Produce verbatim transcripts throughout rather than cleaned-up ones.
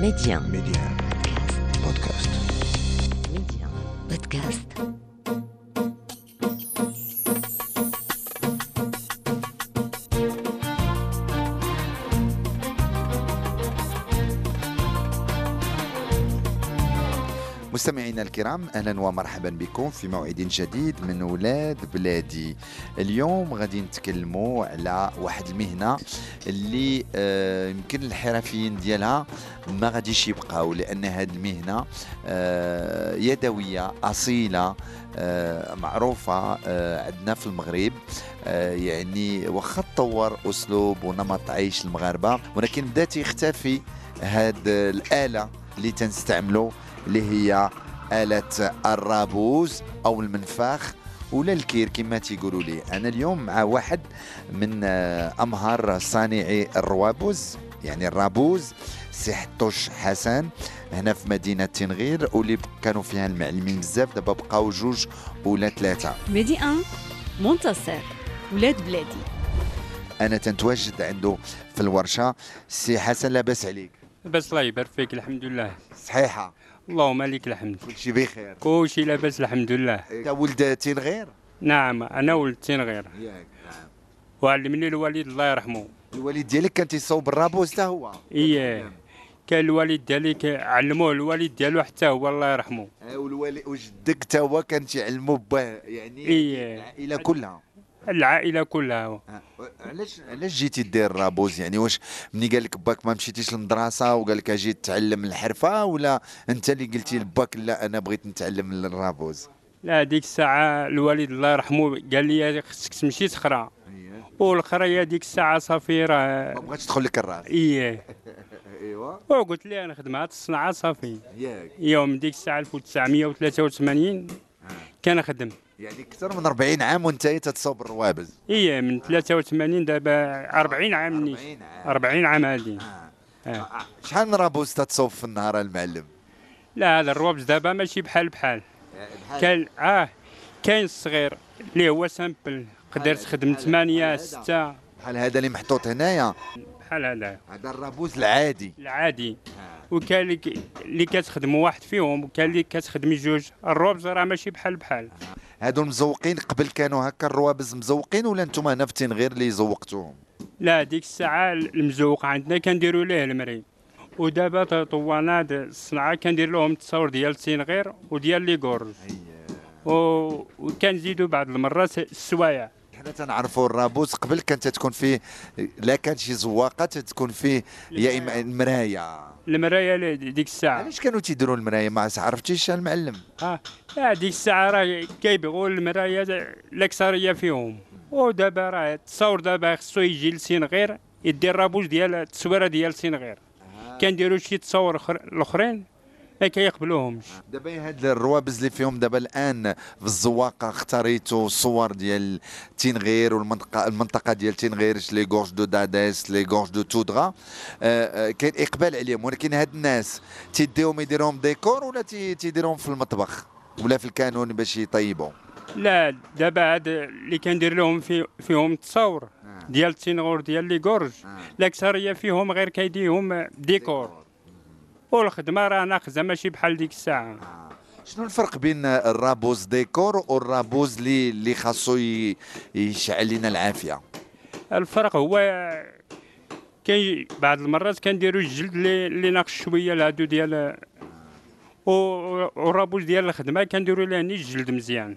ميديان ميديان بودكاست ميديان بودكاست مستمعينا الكرام، أهلا ومرحبا بكم في موعد جديد من ولاد بلادي. اليوم غادي نتكلموا على واحد المهنة اللي آه يمكن الحرفيين ديالها ما غاديش يبقاو، لأن هذه المهنة آه يدوية أصيلة آه معروفة آه عندنا في المغرب. آه يعني وخا تطور أسلوب ونمط عيش المغاربة، ولكن بدا تختفي هذه الآلة اللي تنستعملو اللي هي آلة الرابوز أو المنفاخ ولا الكير كما تيقولوا لي. أنا اليوم مع واحد من أمهر صانعي الروابوز، يعني الرابوز، سي حطوش حسن هنا في مدينة تنغير، واللي كانوا فيها المعلمين بزاف، دابا بقاو جوج ولا ثلاثة. ميديان منتصر ولاد بلادي. أنا تنتواجد عنده في الورشة. سي حسن، لاباس عليك؟ لاباس، الله يبارك فيك. الحمد لله صحيحة، اللهم لك الحمد. كلشي بخير؟ كلشي لاباس الحمد لله. انت ولد تنغير؟ نعم، انا ولد تنغير ياك. نعم. وعلمني الوالد الله يرحمه. الوالد ديالك كان تيصوب الرابوز حتى هو؟ اييه، كان الوالد ديالك علموه الوالد ديالو حتى هو الله يرحمه. والوالد وجدك حتى هو كان تيعلمو باه، يعني إيه. العائله كلها العائله كلها. علاش علاش جيتي دير الرابوز؟ يعني واش ملي قال لك باك ما مشيتيش للمدرسه وقال لك اجي تعلم الحرفه، ولا انت اللي قلتي لباك لا انا بغيت نتعلم الرابوز؟ لا، ديك الساعه الوالد الله يرحمه قال لي خصك تمشي تخرا، والخرايه ديك الساعه صافي راه ما بغاتش تدخل لك الراس. اييه ايوا، وقلت لي انا خدمه الصناعه صافي ياك. يوم ديك الساعه ألف وتسعمية وثلاثة وثمانين كان خدم، يعني اكثر من أربعين عام وانت تتصوب الروابز. ايه، من ثلاثة وثمانين دابا أربعين عام نيش. أربعين عام هادي. آه. آه. آه. شحال من رابوز تتصوب في النهار المعلم؟ لا، هذا الروابز دابا ماشي بحال بحال. كاين اه كاين الصغير اللي هو سامبل، قدرت تخدم ثمانية ستة بحال هذا اللي محطوط هنايا، بحال هذا هذا الرابوز العادي العادي. آه. وكاين اللي كتخدم واحد فيهم وكاين اللي كتخدمي جوج. الروابز راه ماشي بحال بحال. آه. هادو مزوقين قبل كانوا هكا الروابز مزوقين، ولا انتم هنا في تنغير اللي زوقتوهم؟ لا، ديك الساعه المزوق عندنا كنديروا ليه المري، ودابا طوانا الصناعه كندير لهم التصاور ديال تنغير وديال لي غورج. اييه، وكنزيدوا بعض المرات السوايع. حنا تنعرفوا الرابوز قبل كانت تكون فيه، لا كانت شي زواقه تكون فيه يا اما المرايه المرايه ديك الساعه. علاش كانوا تيديروا المرايه؟ ما عرفتيش المعلم؟ اه لا، ديك الساعه راه كيبغوا المرايه الاكثريه فيهم. ودابا راه التصاور دابا خصو يجي لتنغير يدير الرابوز ديال التصويره ديال تنغير. آه. كنديروا شي تصاور الاخرين ما كيقبلوهمش. دابا هاد الروابز اللي فيهم دابا الان في الزواقه اختاريتو صور ديال تنغير والمنطقه المنطقه ديال تنغير، لي غورج دو داديس، لي غورج دو تودغا، كاين اقبال عليهم، ولكن هاد الناس تيديهم يديرهم ديكور ولا تيديرهم في المطبخ ولا في الكانون باش يطيبوا؟ لا، دابا هاد اللي كندير لهم في فيهم التصاور ديال تنغور ديال لي غورج الاكثريه فيهم غير كيديهم ديكور، والخدمه راه ناقصه ماشي بحال ديك الساعه. آه. شنو الفرق بين الرابوز ديكور والرابوز اللي اللي خاصو يشعل لنا العافيه؟ الفرق هو كاين بعض المرات كنديروا الجلد اللي ناقص شويه لهادو ديال، والرابوز ديال الخدمه كنديروا ليه الجلد مزيان.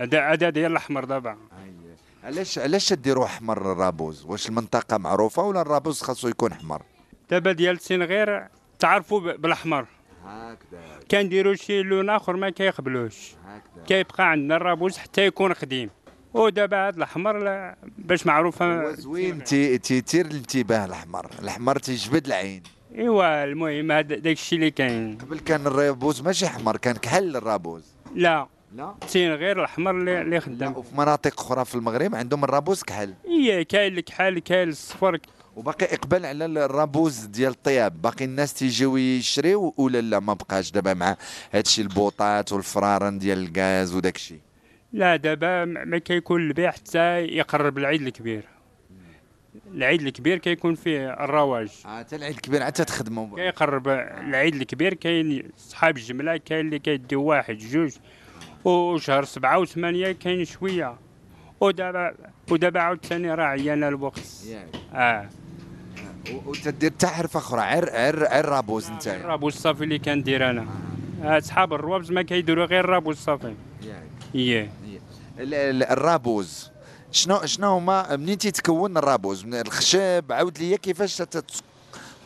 هذا آه. هذا ديال الاحمر دابا. آه. علاش علاش ديروا احمر الرابوز؟ واش المنطقه معروفه ولا الرابوز خاصو يكون احمر؟ دابا ديال تنغير تعرفوا بالاحمر هكذا، كنديروا شي لون اخر ما كيقبلوش هكذا، كيبقى عندنا الرابوز حتى يكون قديم. ودابا هذا الاحمر باش معروفه زوين، تيثير الانتباه الاحمر، الاحمر تيجبد العين. ايوا، المهم هذا داك الشيء اللي كاين. قبل كان الرابوز ماشي احمر، كان كحل الرابوز. لا لا، تين غير الاحمر اللي خدام. وفي مناطق اخرى في المغرب عندهم الرابوز كحل. اي، كاين الكحل كاين الصفر. وباقي اقبال على الرابوز ديال الطياب، باقي الناس تيجيو يشريو ولا لا ما بقاش دابا مع هادشي البوطات والفرارن ديال الغاز وداكشي؟ لا، دابا ما كيكون البيع حتى يقرب العيد الكبير. العيد الكبير كيكون فيه الرواج. حتى العيد الكبير حتى تخدموا كيقرب العيد الكبير. كاين صحاب الجمله، كاين اللي كيديو واحد جوج، وشهر سبعه وثمانيه كاين شويه. ودابا ودابا عاوتاني راه عيان الوقت. اه وتدير حتى حرفه اخرى غير غير الرابوز نتايا؟ الرابوز الصافي اللي كندير انا. اصحاب الروابز ما كيديروا غير الرابوز الصافي. ياه الرابوز شنو شنو هما؟ منين تيتكون الرابوز؟ من الخشب؟ عاود ليا كيفاش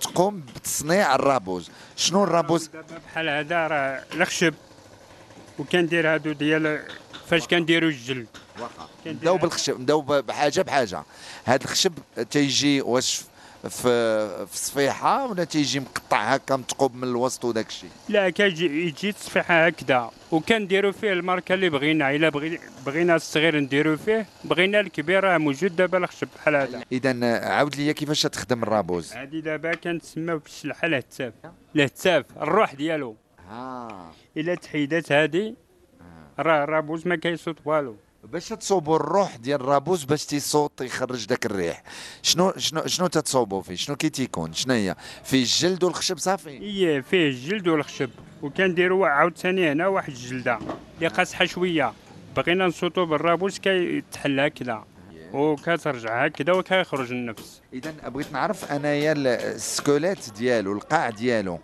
تقوم بتصنيع الرابوز؟ شنو الرابوز؟ دابا بحال هذا راه الخشب، وكندير هادو ديال فاش كنديروا الجلد. واخا نبداو بالخشب، نبداو بحاجه بحاجه. هاد الخشب تيجي واش في في صفيحه ولا تيجي مقطع هكا متقوب من الوسط وداك الشيء؟ لا كيجي يجي تصفيحه هكذا، وكنديروا فيه الماركه اللي بغينا. الا بغي بغينا الصغير نديروا فيه، بغينا الكبير راه موجود دابا الخشب بحال هذا. اذا عاود لي كيفاش تخدم الرابوز؟ هذه دابا كنسميو بالشلحه الهتاف. الهتاف الروح ديالو. اه الا تحيدات هذه راه الرابوز ما كيصوت والو. باش تصوبوا الروح ديال الرابوز باش تيصوت يخرج داك الريح، شنو شنو شنو تتصوبوا فيه؟ شنو كي تيكون؟ شنو هي؟ فيه الجلد والخشب صافي؟ ايه فيه الجلد والخشب، وكنديروا عاوتاني هنا واحد الجلده اللي قاصحه شويه، بغينا نصوتوا بالرابوز كيتحل هكذا وكترجع هكذا وكيخرج النفس. اذا بغيت نعرف انايا السكولات ديالو، القاع ديالو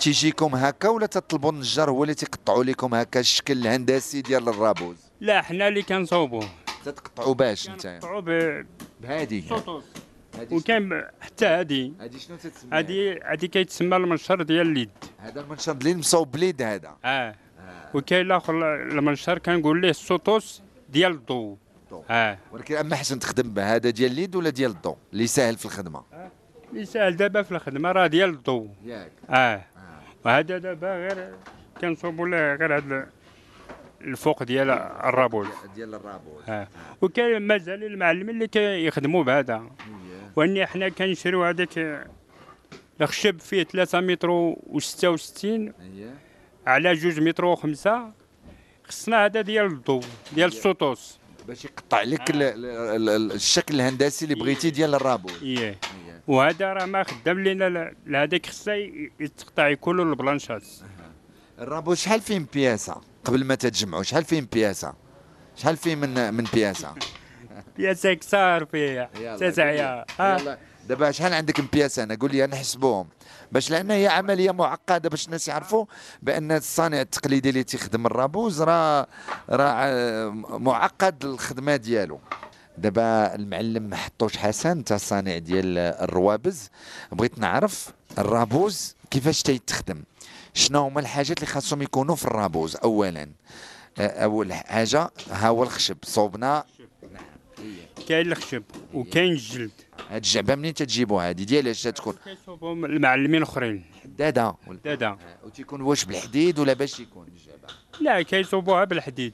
تيجيكم هكا ولا تطلبوا النجار هو اللي تيقطعوا لكم هكا الشكل الهندسي ديال الرابوز؟ لا حنا اللي كنصوبوه. تتقطعوا باش نتايا؟ كنقطعوا ب بهادي سوطوس. وكاين حتى هادي. هادي شنو تتسمى؟ هادي هادي كيتسمى المنشر ديال اليد. هذا المنشر ديال اليد مصوب باليد هذا؟ اه. وكاين الاخر المنشر كنقول ليه السوطوس ديال الضوء. اه ولكن اما حسن تخدم به هذا ديال اليد ولا ديال الضو اللي ساهل في الخدمه؟ اللي ساهل دابا في الخدمه راه ديال الضو. ياك اه, آه. وهذا دابا غير كنصوبوا له غير هذا الفوق ديال الرابوز ديال الرابوز. اه وكاين مازال المعلمين اللي كيخدموا بهذا، واني حنا كنشريو هذاك الخشب فيه ثلاثة متر وستة وستين على جوج متر وخمسة. خصنا هذا ديال الضو ديال السوطوس باش يقطع لك آه. الشكل الهندسي اللي بغيتي ديال الرابوز. ايه وهذا راه ما خدام لينا لهذاك، خصه يتقطع يكون له البلانشات. آه. الرابوز شحال فيه بياسه قبل ما تتجمعوا؟ شحال فيه بياسه؟ شحال فيه من من بياسه؟ بياسه كثار فيه تسع عيار. يلا دابا شحال عندك من بياسه؟ انا قول لي نحسبوهم باش، لان هي عمليه معقده باش الناس يعرفوا بان الصانع التقليدي اللي تيخدم الرابوز راه راه معقد الخدمه ديالو. دابا المعلم حطوش حسن تاع الصانع ديال الروابز، بغيت نعرف الرابوز كيفاش تيتخدم، شنو هما الحاجات اللي خاصهم يكونوا في الرابوز؟ اولا اول حاجه ها هو الخشب صوبنا. كاين الخشب وكاين الجلد. هاد الجعبه منين تجيبوها هادي ديال اش تكون؟ كيصوبوهم المعلمين اخرين. حداده حداده وتيكون واش بالحديد ولا باش يكون الجعبه؟ لا كيصوبوها بالحديد.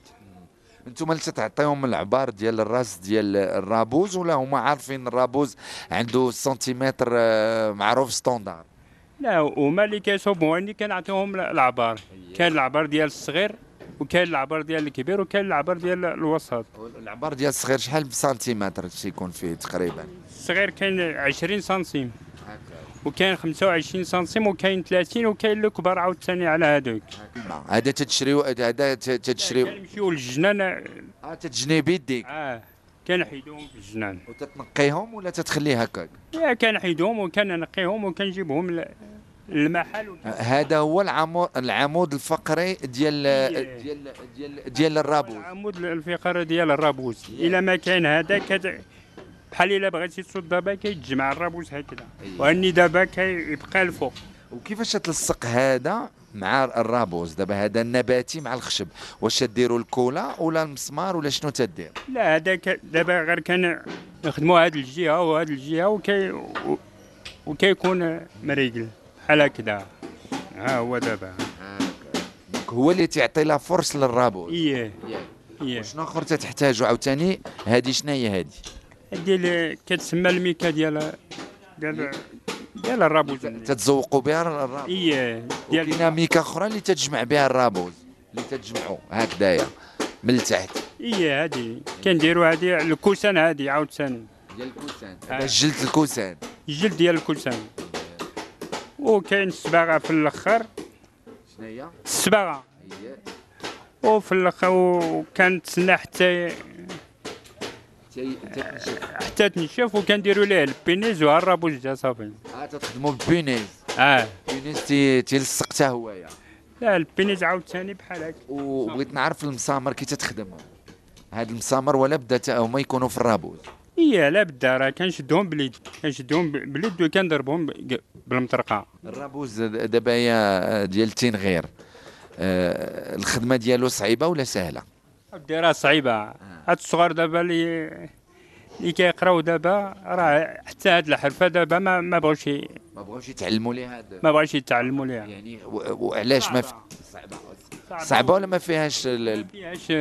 انتم اللي تعطيهم العبار ديال الراس ديال الرابوز ولا هما عارفين الرابوز عنده سنتيمتر معروف ستاندار؟ لا هما اللي كيصوبوها، اللي كنعطيهم العبار. كاين العبار ديال الصغير وكاين العبار ديال الكبير وكاين العبار ديال الوسط. العبار ديال الصغير شحال بسنتيمتر تيكون فيه تقريبا؟ الصغير كاين عشرين سنتيم وكاين خمسة وعشرين سنتيم وكاين ثلاثين وكاين الكبار عاوتاني على هذوك. هذا تتشريو هذا تتشريو كنمشيو للجنان. اه تتجني بيديك؟ اه كنحيدوهم في الجنان. وتتنقيهم ولا تتخليه هكاك؟ لا كنحيدوهم وكننقيهم وكنجيبهم ل... المحل. هذا هو العمود العمود الفقري ديال ديال ديال ديال الرابوز. العمود الفقري ديال الرابوز. الا ما كان هذا بحال الا بغيتي تصوت دابا كيتجمع الرابوز هكذا، واني دابا كيبقى الفوق. وكيفاش تلصق هذا مع الرابوز؟ دابا هذا النباتي مع الخشب، واش تديروا الكولا ولا المسمار ولا شنو تدير؟ لا هذا دابا غير كنخدموا هذه الجهه وهذه الجهه وكي وكيكون مريقل على كذا. ها هو دابا هو اللي تيعطي لها فرص للرابوز. ايه ايه وشنو اخر تتحتاجوا عاوتاني؟ هذه شنو هي هذه؟ هذه كتسمى الميكا ديال ديال ديال الرابوز. تتزوقوا بها الرابوز؟ ايه ديال كاينه ميكا اخرى اللي تتجمع بها الرابوز اللي تتجمعوا هكذايا من التحت. ايه هذه كنديروا هذه الكوسان هذه عاوتاني. ديال الكوسان. جلد الكوسان. الجلد ديال الكوسان. وكاين الصباغه في الاخر. شنو هي؟ الصباغه. وفي الاخر وكنتسنى حتى حتى تنشف وكنديروا ليه البينيز والرابوز جا صافي. اه تخدموا بالبينيز. اه البينيز تيلصق حتى هوايا. لا البينيز عاوتاني بحال هكا. وبغيت نعرف المسامر كي تتخدم هاد المسامر ولا بدا هما يكونوا في الرابوز؟ ايه لا بدا راه كنشدهم باليد كنشدهم باليد وكنضربهم بالمطرقه. الرابوز دابا هي ديال التنغير، آه الخدمه ديالو صعيبه ولا سهله؟ دي راه صعيبه. هاد الصغار دابا اللي اللي كيقراو دابا راه حتى هاد الحرفه دابا ما ما بغاوش ما بغاوش يتعلموا ليها ما بغاوش يتعلموا ليها يعني. وعلاش ما صعبه؟ صعبه ولا ما فيهاش ما فيهاش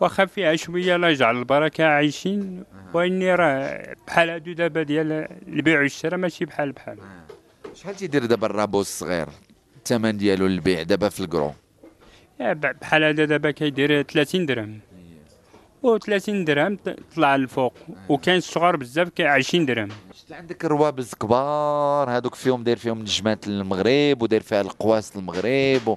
واخا فيها شويه الله يجعل البركه عايشين، واني راه بحال هادو دابا ديال البيع والشراء ماشي بحال بحال. شحال تيدير دابا الرابوز الصغير الثمن ديالو للبيع دابا في الكرو؟ بحال هذا دابا كيدير ثلاثين درهم و ثلاثين درهم طلع للفوق، وكاين الصغار بزاف كاين عشرين درهم. شفت عندك الروابز كبار هذوك فيهم داير فيهم نجمات المغرب وداير فيها القواس المغرب و...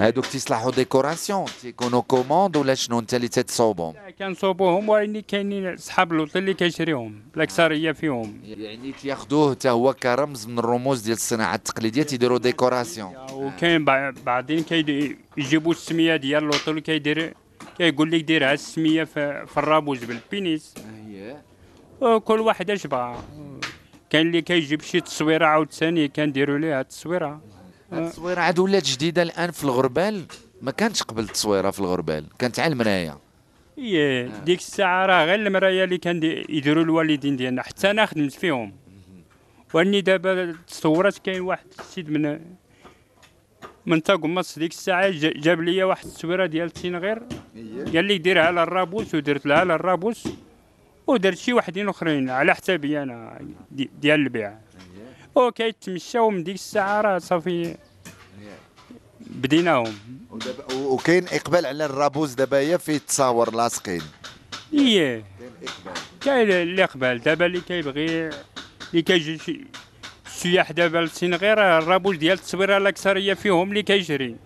هادوك تيصلحوا ديكوراسيون تيكونوا كوموند ولا شنو انت اللي تتصوبهم؟ لا كنصوبوهم، واني كاينين صحاب اللوطي اللي كيشريهم الاكثريه فيهم يعني تياخذوه حتى هو كرمز من الرموز ديال الصناعه التقليديه تيديروا ديكوراسيون. وكاين بعضين كيجيبوا السميه ديال اللوطي اللي كيدير كيقول لك دير هاد السميه في الرابوز بالبينيس. اييه كل واحد اش بغا. كاين اللي كيجيب شي تصويره عاوتاني كنديروا ليه هاد التصويره. التصويره عاد ولات جديده الان في الغربال، ما كانتش قبل التصويره في الغربال كانت على المرايه. ايه ديك الساعه راه غير المرايه اللي كان يديروا الوالدين ديالنا حتى انا خدمت فيهم. واني دابا تصورات كاين واحد السيد من من طاقمص ديك الساعه جاب لي واحد التصويره ديال التنغير قال لي ديرها على الرابوس، ودرت لها على الرابوس ودرت شي واحدين اخرين على حسابي انا دي ديال البيع. وكيتمشاو من ديك الساعه راه صافي بديناهم. وكاين اقبال على الرابوز دابا هي في التصاور لاصقين. اييه كاين الاقبال دابا اللي كيبغي اللي كيجي السياح دابا للتنغير الرابوز ديال التصويره الاكثريه فيهم اللي كيجري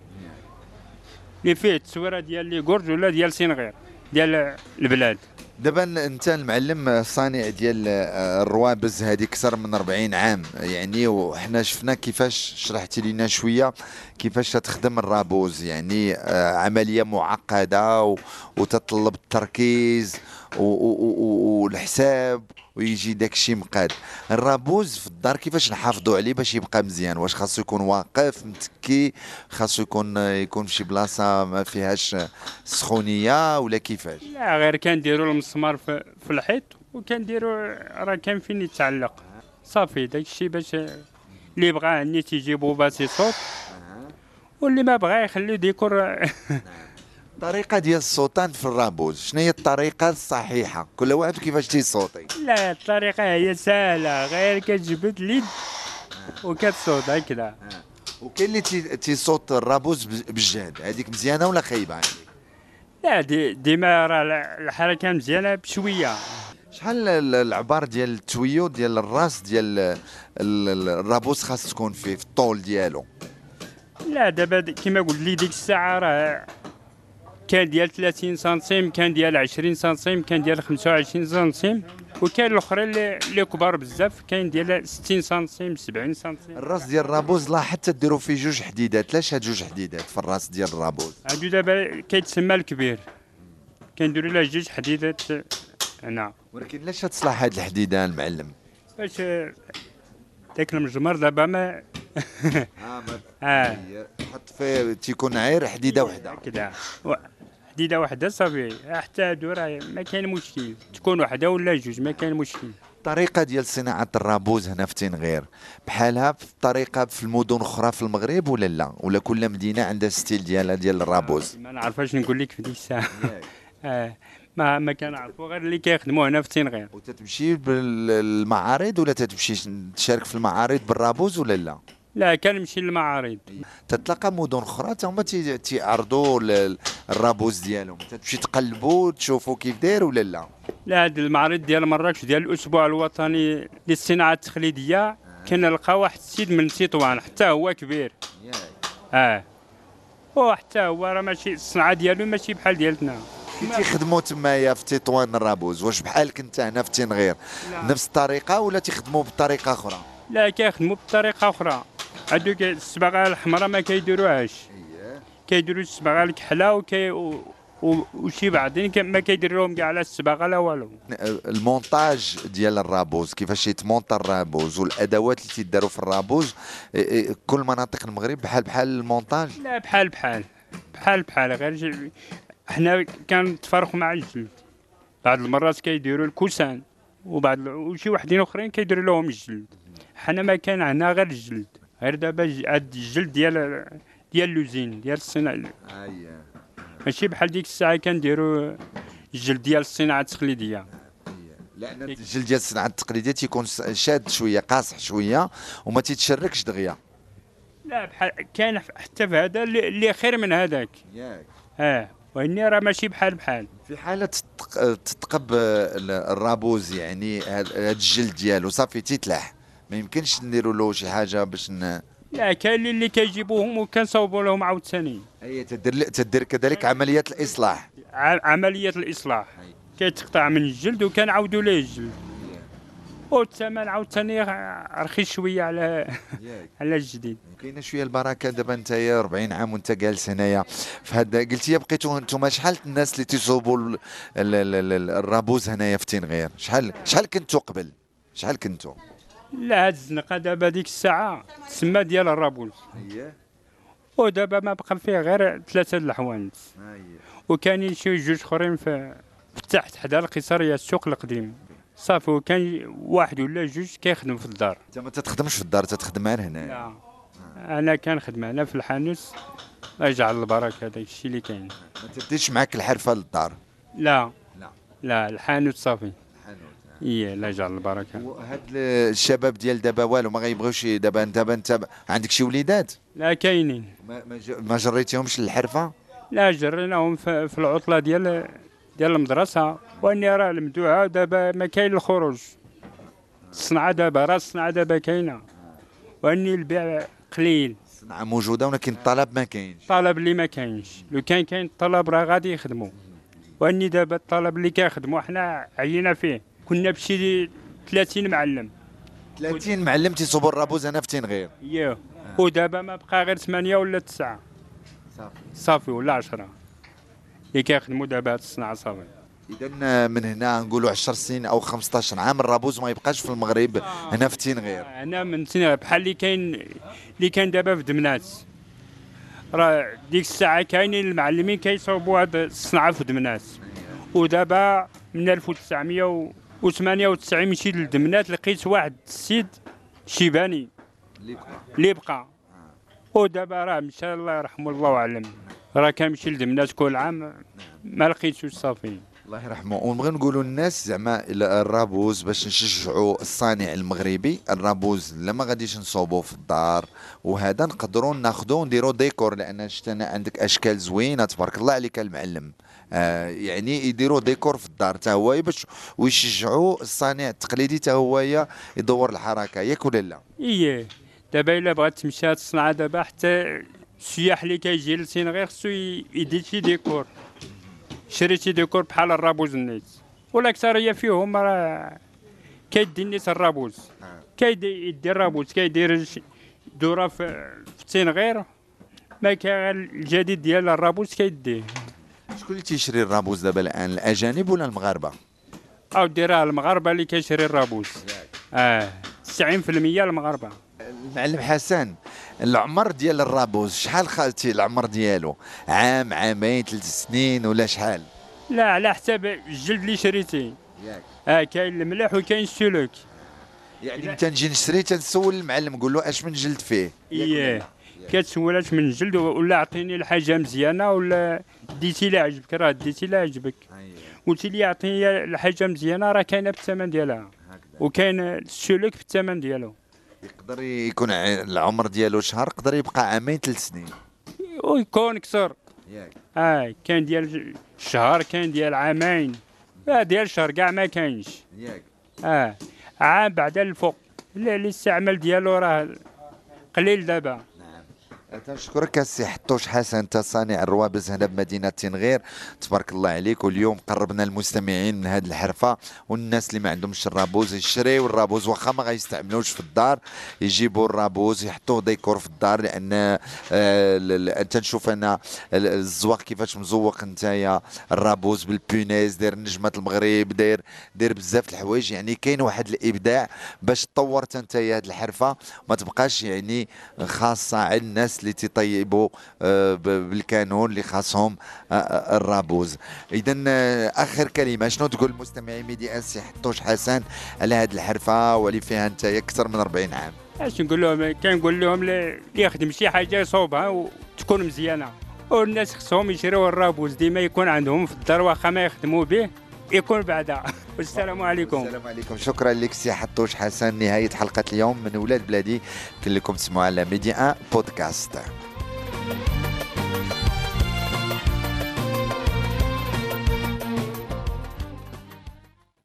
اللي فيه التصويره ديال لي كورج ولا ديال التنغير ديال البلاد. دابا انت المعلم صانع ديال الروابز هذه اكثر من أربعين عام يعني، وحنا شفنا كيفاش شرحتي لنا شويه كيفاش تخدم الرابوز يعني عمليه معقده وتطلب التركيز والحساب ويجي داكشي مقاد. الرابوز في الدار كيفاش نحافظوا عليه باش يبقى مزيان؟ واش خاصو يكون واقف متكي؟ خاصو يكون يكون في شي بلاصه ما فيهاش سخونيه ولا كيفاش؟ لا غير كنديروا المسمار في الحيط وكنديروا راه كان فين يتعلق صافي داكشي، باش اللي بغاه ني تيجيبو باسي صوت واللي ما بغاه يخليه ديكور. الطريقة ديال الصوتان في الرابوز شنو هي الطريقة الصحيحة؟ كل واحد كيفاش تيصوتي؟ لا الطريقة هي سهلة غير كتجبد اليد وكتصوت هكذا. وكاين اللي تيصوت الرابوز بالجهد، هذيك مزيانة ولا خايبة عندك؟ لا ديما راه الحركة مزيانة بشوية. شحال العبار ديال التويو ديال الراس ديال الرابوز خاص تكون فيه في الطول ديالو؟ لا دابا كيما قلت لي ديك الساعة راه كان ديال ثلاثين سنتيم كان ديال عشرين سنتيم كان ديال خمسة وعشرين سنتيم، وكاين الاخرين اللي كبار بزاف كاين ديال ستين سنتيم سبعين سنتيم. الراس ديال الرابوز لا حتى ديروا فيه جوج حديدات. علاش هاد جوج حديدات في الراس ديال الرابوز؟ هادو دابا كيتسمى الكبير كنديروا له جوج حديدات هنا. ولكن علاش تصلح هاد الحديده المعلم؟ باش داك المجمر دابا ما اه اه حط فيه تيكون عير حديده وحده هكذا حديده وحده صافي حتى هادو راه ما كاين مشكل تكون وحده ولا جوج ما كاين مشكل. الطريقه ديال صناعه الرابوز هنا في تنغير بحالها في الطريقه في المدن اخرى في المغرب ولا لا؟ ولا كل مدينه عندها ستيل ديالها ديال الرابوز؟ آه ما نعرفاش نقول لك في ديك الساعه. اه ما ما كنعرفوا غير اللي كيخدموا هنا في تنغير. وتتمشي بالمعارض ولا تتمشي تشارك في المعارض بالرابوز ولا لا؟ لا كنمشي للمعارض. تتلاقى مدن اخرى حتى هما تيعرضوا الرابوز ديالهم، تمشي تقلبوا تشوفوا كيف داير ولا لا؟ لا هذا المعرض ديال مراكش ديال الاسبوع الوطني للصناعه التقليديه كنلقى واحد السيد من تطوان حتى هو كبير. اه وحتى هو راه ماشي الصناعه ديالو ماشي بحال ديالتنا. كي تيخدموا تمايا في تطوان الرابوز واش بحالك انت هنا في تنغير نفس الطريقه ولا تيخدموا بطريقه اخرى؟ لا كيخدموا بطريقه اخرى. هادوك الصباغه الحمراء ما كيديروهاش، كيديروا الصباغه الكحله وكي و... و... وشي بعضين ما كيديروهم كاع على الصباغه لا والو. المونتاج ديال الرابوز كيفاش يتمونطا الرابوز والادوات اللي تيداروا في الرابوز كل مناطق المغرب بحال بحال المونتاج؟ لا بحال بحال بحال بحال غير حنا كنتفارقوا مع الجلد، بعض المرات كيديروا الكوسان وبعض وشي وحدين اخرين كيديروا لهم الجلد. حنا ما كان عندنا غير الجلد، غير دابا الجلد ديال ديال لوزين ديال الصناعه. اييه ماشي بحال ديك الساعه كنديروا الجلد ديال الصناعه التقليديه. لان الجلد ديال الصناعه التقليديه تيكون شاد شويه قاصح شويه وما تيتشركش دغيا. لا بحال كان حتى في هذا اللي خير من هذاك. ياك اه وهني راه ماشي بحال بحال. في حاله تتقب الرابوز يعني هذا الجلد ديالو صافي تيتلاح ما يمكنش نديروا له شي حاجه باش ن... لا كاين اللي كيجيبوهم وكنصاوبوا لهم عاوتاني. اي تدير تدير كذلك عمليه الاصلاح. عمليه الاصلاح كيتقطع من الجلد وكنعاودوا ليه الجلد والثمن عاوتاني رخيص شويه على على الجديد. كاينه شويه البركه دابا نتايا أربعين عام وانت جالس هنايا في هذا. قلتي بقيتو نتوما شحال الناس اللي تيصوبوا الرابوز هنايا في تنغير؟ شحال شحال كنتو قبل؟ شحال كنتو؟ لا هاد الزنقه دابا ديك الساعه تسمى ديال الرابوز. اييه ودابا ما بقى فيه غير ثلاثه الحوانت. اييه وكاينين شي جوج اخرين في تحت حدا القيصريه السوق القديم صافي، وكان واحد ولا جوج كيخدم في الدار. انت ما تخدمش في الدار تتخدم غير هنا؟ لا انا كنخدم هنا في الحانوت. الله يجعل البركه داك الشيء اللي كاين. ما تديش معاك الحرفه للدار؟ لا لا لا الحانوت صافي. ايه الله يجعل البركه. وهاد الشباب ديال دابا والو ما غيبغيوش دابا؟ دابا انت عندك شي وليدات؟ لا كاينين. ما جريتيهمش للحرفه؟ لا جريناهم في العطله ديال ديال المدرسه، واني راه المدوعه دابا ما كاين الخروج. الصنعه دابا راه الصنعه دابا كاينه، واني البيع قليل. الصنعه موجوده ولكن الطلب ما كاينش. الطلب اللي ما كاينش، لو كان كاين الطلب راه غادي يخدموا، واني دابا الطلب اللي كيخدموا حنا عينا فيه. كنا بشي ثلاثين معلم. ثلاثين معلم تيصوبوا الرابوز هنا في تنغير؟ اييه ودابا ما بقى غير ثمانية ولا تسعة صافي صافي ولا عشرة اللي كيخدموا دابا هاد الصناعة صافي. إذا من هنا نقولوا عشر سنين أو خمسطاش عام الرابوز ما يبقاش في المغرب آه. هنا في تنغير. آه. هنا من تنغير بحال اللي كاين اللي كان دابا في دمنات، راه ديك الساعة كاينين المعلمين كيصوبوا هاد الصناعة في دمنات، ودابا من ألف وتسعمية و ثمانية وتسعين مشيت لدمنات لقيت واحد السيد شيباني اللي بقى اللي بقى ودابا راه مشى الله يرحمه الله اعلم، راه كنمشي لدمنات كل عام ما لقيتوش صافي الله يرحمه. ونبغي نقولوا للناس زعما الرابوز باش نشجعوا الصانع المغربي، الرابوز لما غاديش نصوبوه في الدار وهذا نقدروا ناخذوه نديروا ديكور، لان شفت انا عندك اشكال زوينه تبارك الله عليك المعلم. آه يعني يديروا ديكور في الدار تا هو باش ويشجعوا الصانع التقليدي تا هو يدور الحركه، ياك ولا لا؟ اييه دابا الا بغات تمشي هاد الصناعه دابا حتى السياح اللي كيجي لتنغير خصو يدير شي ديكور، شريتي ديكور بحال الرابوز النيت، والاكثريه فيهم راه كيدي النيت الرابوز، كيدي يدي الرابوز كيدير دوره في تنغير ما كاين غير الجديد ديال الرابوز كيديه. شكون اللي تيشري الرابوز دابا الان الاجانب ولا المغاربه؟ اودي راه المغاربه اللي كيشري الرابوز. اه تسعين بالمية المغاربه. المعلم حسن العمر ديال الرابوز شحال خالتي العمر ديالو؟ عام عامين ثلاث سنين ولا شحال؟ لا على حساب الجلد اللي شريتيه. ياك اه كاين الملاح وكاين السلوك. يعني انت نجي نشري تنسول المعلم نقول له اش من جلد فيه؟ اييه كتسول اش من جلد ولا اعطيني الحاجه مزيانه ولا ديتي لي عجبك، راه ديتي لي عجبك قلتي لي اعطيني الحاجه مزيانه راه كاينه بالثمن ديالها وكاين السلوك بالثمن ديالو. يقدر يكون العمر ديالو شهر، يقدر يبقى عامين ثلاث سنين ويكون كثر ياك. اه كان ديال شهر، كان ديال عامين، ديال شهر كاع ما كاينش ياك. اه عام بعد الفوق اللي الاستعمال ديالو راه قليل دابا. تنشكرك السي حطوش حسن، انت صانع الروابز هنا بمدينه تنغير، تبارك الله عليك. واليوم قربنا المستمعين من هذه الحرفه، والناس اللي ما عندهمش الرابوز يشريو الرابوز، واخا ما غيستعملوش في الدار يجيبوا الرابوز يحطوه ديكور في الدار. لان آه تنشوف انا الزواق كيفاش مزوق نتايا، الرابوز بالبونيز، داير نجمه المغرب، داير داير بزاف الحوايج. يعني كاين واحد الابداع باش طورت نتايا هذه الحرفه، ما تبقاش يعني خاصه عند الناس اللي تطيبوا بالكانون اللي خاصهم الرابوز. اذا اخر كلمه شنو تقول المستمعين ميديا السي حطوش حسن على هذه الحرفه واللي فيها انت اكثر من أربعين عام؟ اش نقول لهم؟ كنقول لهم يخدم شي حاجه صوبها وتكون مزيانه، والناس خصهم يشريوا الرابوز ديما يكون عندهم في الدار، واخا ما يخدموا به يكون بعدها. والسلام عليكم. السلام عليكم. شكرا لك سي حطوش حسن. نهايه حلقه اليوم من ولاد بلادي، كلكم تسمعوا على ميديا بودكاست.